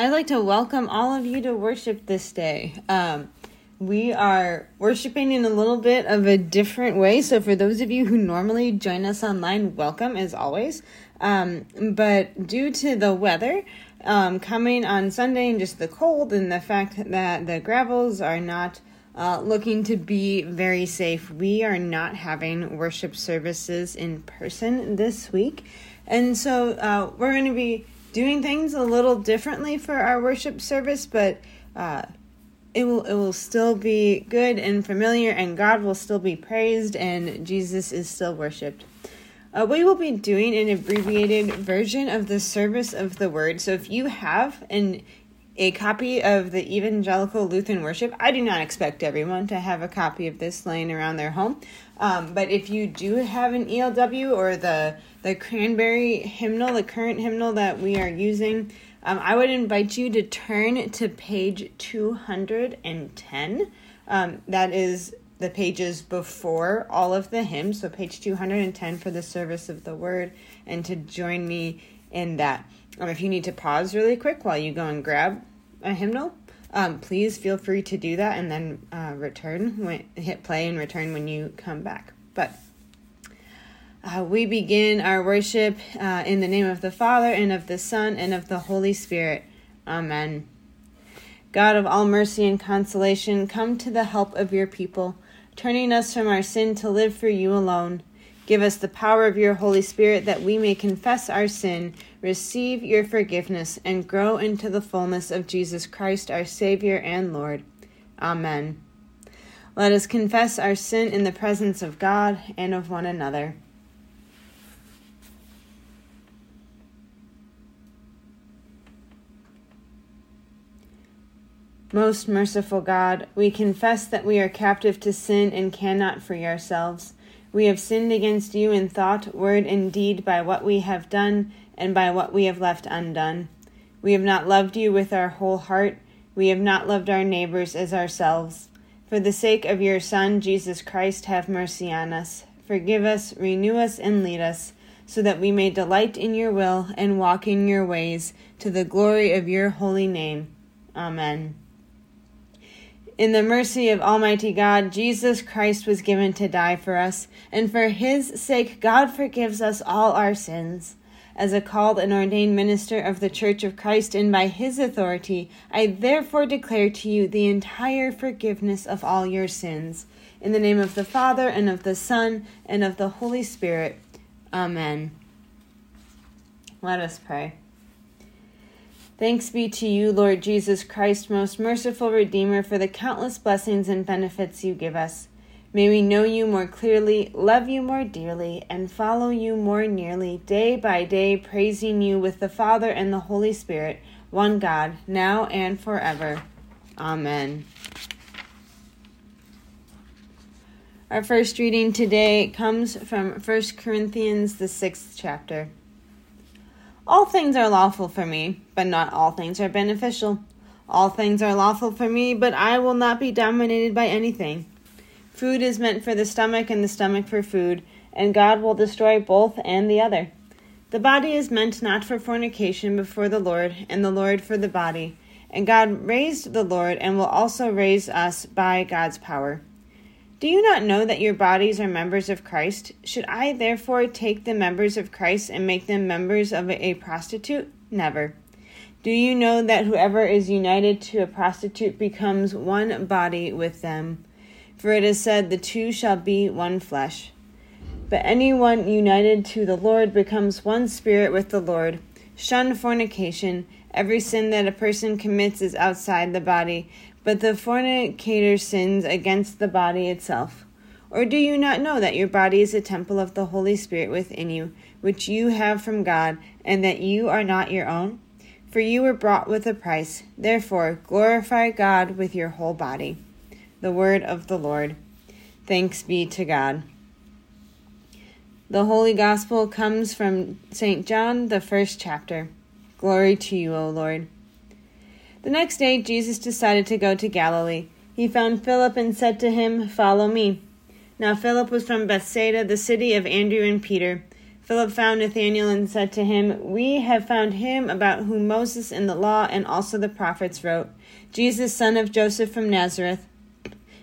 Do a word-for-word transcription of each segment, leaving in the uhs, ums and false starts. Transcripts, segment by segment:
I'd like to welcome all of you to worship this day. Um, we are worshiping in a little bit of a different way. So for those of you who normally join us online, welcome as always. Um, but due to the weather um, coming on Sunday and just the cold and the fact that the gravels are not uh, looking to be very safe, we are not having worship services in person this week. And so uh, we're going to be doing things a little differently for our worship service, but uh, it will it will still be good and familiar, and God will still be praised, and Jesus is still worshipped. Uh, we will be doing an abbreviated version of the service of the word. So if you have an a copy of the Evangelical Lutheran Worship, I do not expect everyone to have a copy of this laying around their home. Um, but if you do have an E L W or the the Cranberry Hymnal, the current hymnal that we are using, um, I would invite you to turn to page two hundred ten. Um, that is the pages before all of the hymns, so page two hundred ten for the service of the word, and to join me in that. Um, if you need to pause really quick while you go and grab a hymnal, um, please feel free to do that, and then uh, return, when, hit play and return when you come back. But uh, we begin our worship uh, in the name of the Father, and of the Son, and of the Holy Spirit. Amen. God of all mercy and consolation, come to the help of your people, turning us from our sin to live for you alone. Give us the power of your Holy Spirit that we may confess our sin, receive your forgiveness, and grow into the fullness of Jesus Christ, our Savior and Lord. Amen. Let us confess our sin in the presence of God and of one another. Most merciful God, we confess that we are captive to sin and cannot free ourselves. We have sinned against you in thought, word, and deed by what we have done and by what we have left undone. We have not loved you with our whole heart. We have not loved our neighbors as ourselves. For the sake of your Son, Jesus Christ, have mercy on us. Forgive us, renew us, and lead us, so that we may delight in your will and walk in your ways, to the glory of your holy name. Amen. In the mercy of Almighty God, Jesus Christ was given to die for us, and for his sake God forgives us all our sins. As a called and ordained minister of the Church of Christ, and by his authority, I therefore declare to you the entire forgiveness of all your sins. In the name of the Father, and of the Son, and of the Holy Spirit. Amen. Let us pray. Thanks be to you, Lord Jesus Christ, most merciful Redeemer, for the countless blessings and benefits you give us. May we know you more clearly, love you more dearly, and follow you more nearly, day by day, praising you with the Father and the Holy Spirit, one God, now and forever. Amen. Our first reading today comes from First Corinthians, the sixth chapter. All things are lawful for me, but not all things are beneficial. All things are lawful for me, but I will not be dominated by anything. Food is meant for the stomach, and the stomach for food, and God will destroy both and the other. The body is meant not for fornication, but for the Lord, and the Lord for the body. And God raised the Lord, and will also raise us by God's power. Do you not know that your bodies are members of Christ? Should I therefore take the members of Christ and make them members of a prostitute? Never. Do you know that whoever is united to a prostitute becomes one body with them? For it is said, the two shall be one flesh. But anyone united to the Lord becomes one spirit with the Lord. Shun fornication. Every sin that a person commits is outside the body, but the fornicator sins against the body itself. Or do you not know that your body is a temple of the Holy Spirit within you, which you have from God, and that you are not your own? For you were bought with a price. Therefore, glorify God with your whole body. The word of the Lord. Thanks be to God. The Holy Gospel comes from Saint John, the first chapter. Glory to you, O Lord. The next day, Jesus decided to go to Galilee. He found Philip and said to him, "Follow me." Now Philip was from Bethsaida, the city of Andrew and Peter. Philip found Nathanael and said to him, "We have found him about whom Moses in the law and also the prophets wrote, Jesus, son of Joseph from Nazareth."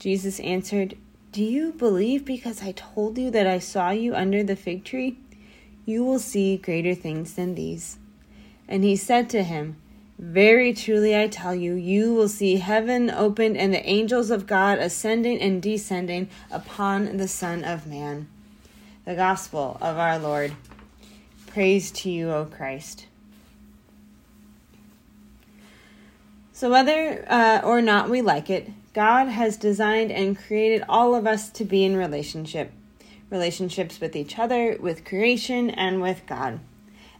Jesus answered, "Do you believe because I told you that I saw you under the fig tree? You will see greater things than these." And he said to him, "Very truly I tell you, you will see heaven opened and the angels of God ascending and descending upon the Son of Man." The Gospel of our Lord. Praise to you, O Christ. So whether uh, or not we like it, God has designed and created all of us to be in relationship. Relationships with each other, with creation, and with God.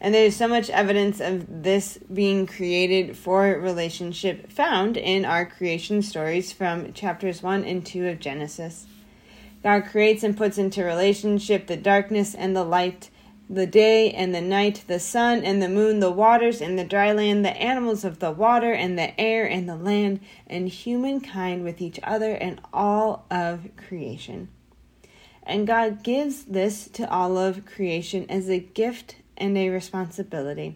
And there is so much evidence of this being created for relationship found in our creation stories from chapters one and two of Genesis. God creates and puts into relationship the darkness and the light, the day and the night, the sun and the moon, the waters and the dry land, the animals of the water and the air and the land, and humankind with each other and all of creation. And God gives this to all of creation as a gift and a responsibility.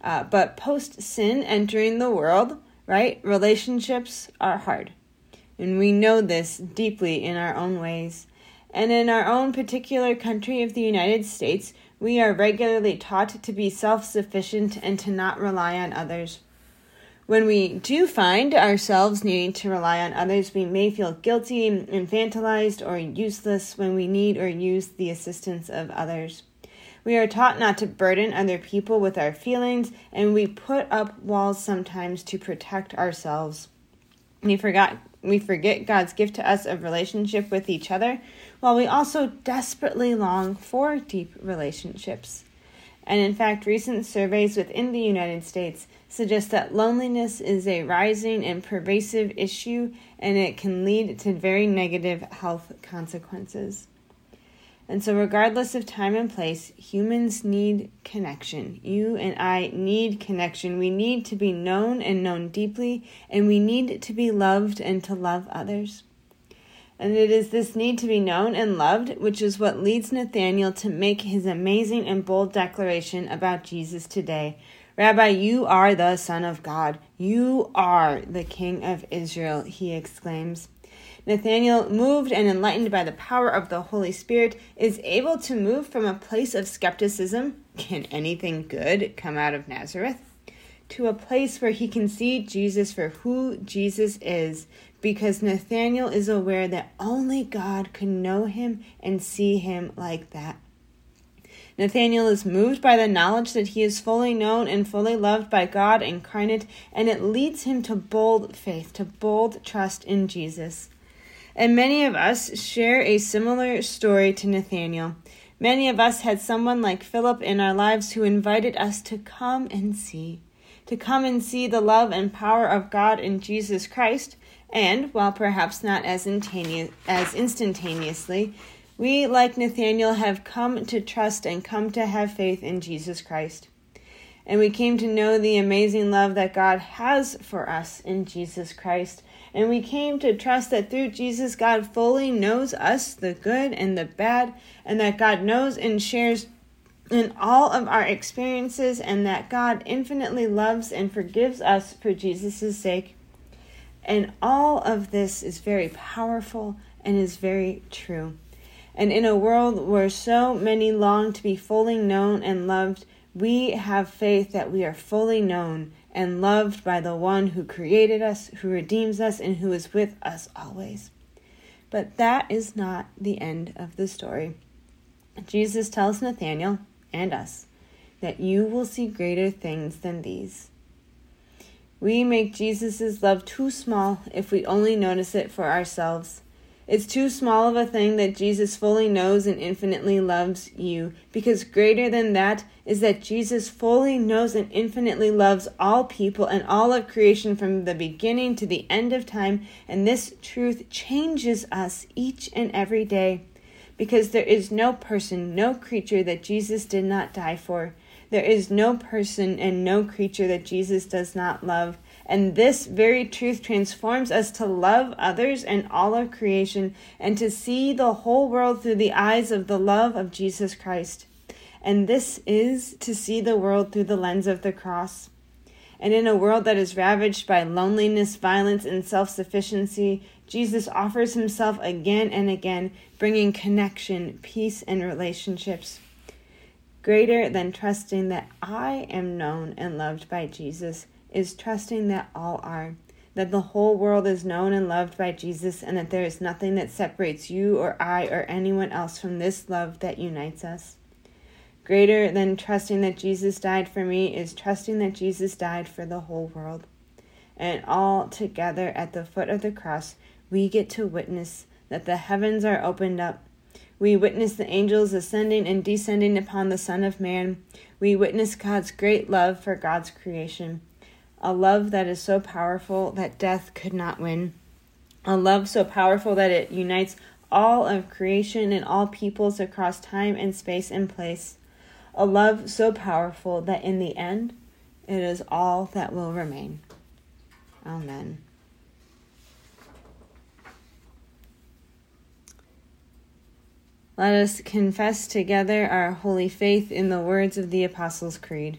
Uh, but post-sin entering the world, right, relationships are hard. And we know this deeply in our own ways. And in our own particular country of the United States, we are regularly taught to be self-sufficient and to not rely on others. When we do find ourselves needing to rely on others, we may feel guilty, infantilized, or useless when we need or use the assistance of others. We are taught not to burden other people with our feelings, and we put up walls sometimes to protect ourselves. We forgot We forget God's gift to us of relationship with each other, while we also desperately long for deep relationships. And in fact, recent surveys within the United States suggest that loneliness is a rising and pervasive issue, and it can lead to very negative health consequences. And so regardless of time and place, humans need connection. You and I need connection. We need to be known and known deeply, and we need to be loved and to love others. And it is this need to be known and loved which is what leads Nathanael to make his amazing and bold declaration about Jesus today. "Rabbi, you are the Son of God. You are the King of Israel," he exclaims. Nathanael, moved and enlightened by the power of the Holy Spirit, is able to move from a place of skepticism, "Can anything good come out of Nazareth?" to a place where he can see Jesus for who Jesus is, because Nathanael is aware that only God can know him and see him like that. Nathanael is moved by the knowledge that he is fully known and fully loved by God incarnate, and it leads him to bold faith, to bold trust in Jesus. And many of us share a similar story to Nathanael. Many of us had someone like Philip in our lives who invited us to come and see, to come and see the love and power of God in Jesus Christ, and, while perhaps not as instantaneously, we, like Nathanael, have come to trust and come to have faith in Jesus Christ. And we came to know the amazing love that God has for us in Jesus Christ. And we came to trust that through Jesus, God fully knows us, the good and the bad, and that God knows and shares in all of our experiences, and that God infinitely loves and forgives us for Jesus' sake. And all of this is very powerful and is very true. And in a world where so many long to be fully known and loved, we have faith that we are fully known and loved by the one who created us, who redeems us, and who is with us always. But that is not the end of the story. Jesus tells Nathanael and us that you will see greater things than these. We make Jesus' love too small if we only notice it for ourselves. It's too small of a thing that Jesus fully knows and infinitely loves you, because greater than that is that Jesus fully knows and infinitely loves all people and all of creation from the beginning to the end of time, and this truth changes us each and every day, because there is no person, no creature that Jesus did not die for. There is no person and no creature that Jesus does not love. And this very truth transforms us to love others and all of creation, and to see the whole world through the eyes of the love of Jesus Christ. And this is to see the world through the lens of the cross. And in a world that is ravaged by loneliness, violence, and self-sufficiency, Jesus offers himself again and again, bringing connection, peace, and relationships. Greater than trusting that I am known and loved by Jesus is trusting that all are, that the whole world is known and loved by Jesus, and that there is nothing that separates you or I or anyone else from this love that unites us. Greater than trusting that Jesus died for me is trusting that Jesus died for the whole world. And all together at the foot of the cross, we get to witness that the heavens are opened up. We witness the angels ascending and descending upon the Son of Man. We witness God's great love for God's creation. A love that is so powerful that death could not win. A love so powerful that it unites all of creation and all peoples across time and space and place. A love so powerful that in the end, it is all that will remain. Amen. Let us confess together our holy faith in the words of the Apostles' Creed.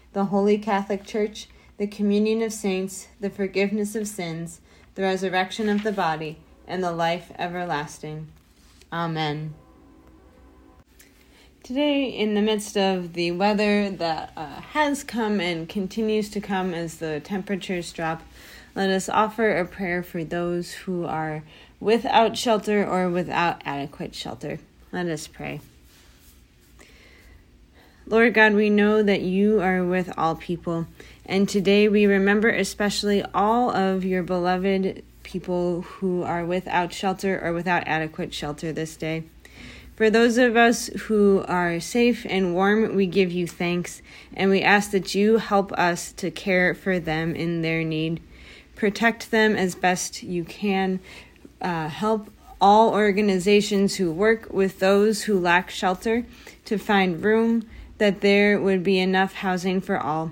the Holy Catholic Church, the communion of saints, the forgiveness of sins, the resurrection of the body, and the life everlasting. Amen. Today, in the midst of the weather that uh, has come and continues to come as the temperatures drop, let us offer a prayer for those who are without shelter or without adequate shelter. Let us pray. Lord God, we know that you are with all people, and today we remember especially all of your beloved people who are without shelter or without adequate shelter this day. For those of us who are safe and warm, we give you thanks, and we ask that you help us to care for them in their need. Protect them as best you can. Uh, help all organizations who work with those who lack shelter to find room, that there would be enough housing for all.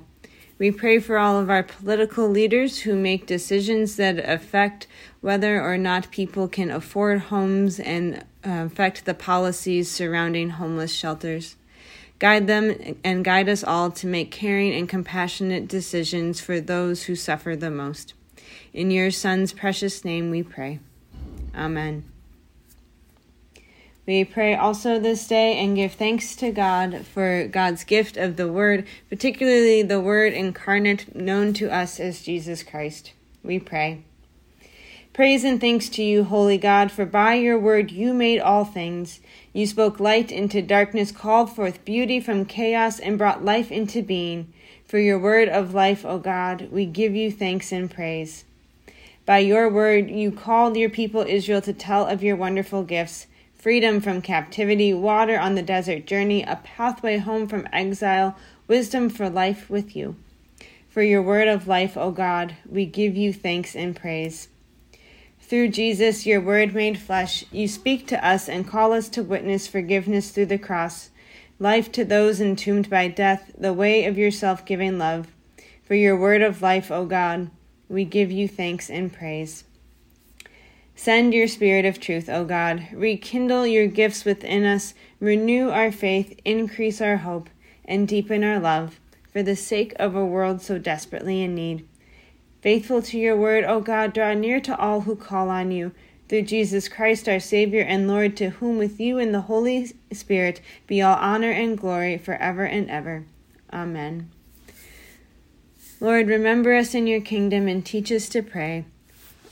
We pray for all of our political leaders who make decisions that affect whether or not people can afford homes and affect the policies surrounding homeless shelters. Guide them and guide us all to make caring and compassionate decisions for those who suffer the most. In your Son's precious name we pray. Amen. We pray also this day and give thanks to God for God's gift of the Word, particularly the Word incarnate known to us as Jesus Christ. We pray. Praise and thanks to you, Holy God, for by your Word you made all things. You spoke light into darkness, called forth beauty from chaos, and brought life into being. For your Word of life, O God, we give you thanks and praise. By your Word you called your people Israel to tell of your wonderful gifts. Freedom from captivity, water on the desert journey, a pathway home from exile, wisdom for life with you. For your word of life, O God, we give you thanks and praise. Through Jesus, your word made flesh, you speak to us and call us to witness forgiveness through the cross, life to those entombed by death, the way of your self-giving love. For your word of life, O God, we give you thanks and praise. Send your spirit of truth, O God. Rekindle your gifts within us. Renew our faith, increase our hope, and deepen our love for the sake of a world so desperately in need. Faithful to your word, O God, draw near to all who call on you. through Jesus Christ, our Savior and Lord, to whom with you and the Holy Spirit be all honor and glory forever and ever. Amen. Lord, remember us in your kingdom and teach us to pray.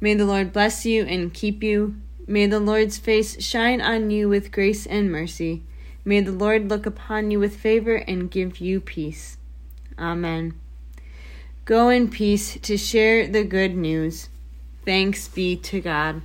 May the Lord bless you and keep you. May the Lord's face shine on you with grace and mercy. May the Lord look upon you with favor and give you peace. Amen. Go in peace to share the good news. Thanks be to God.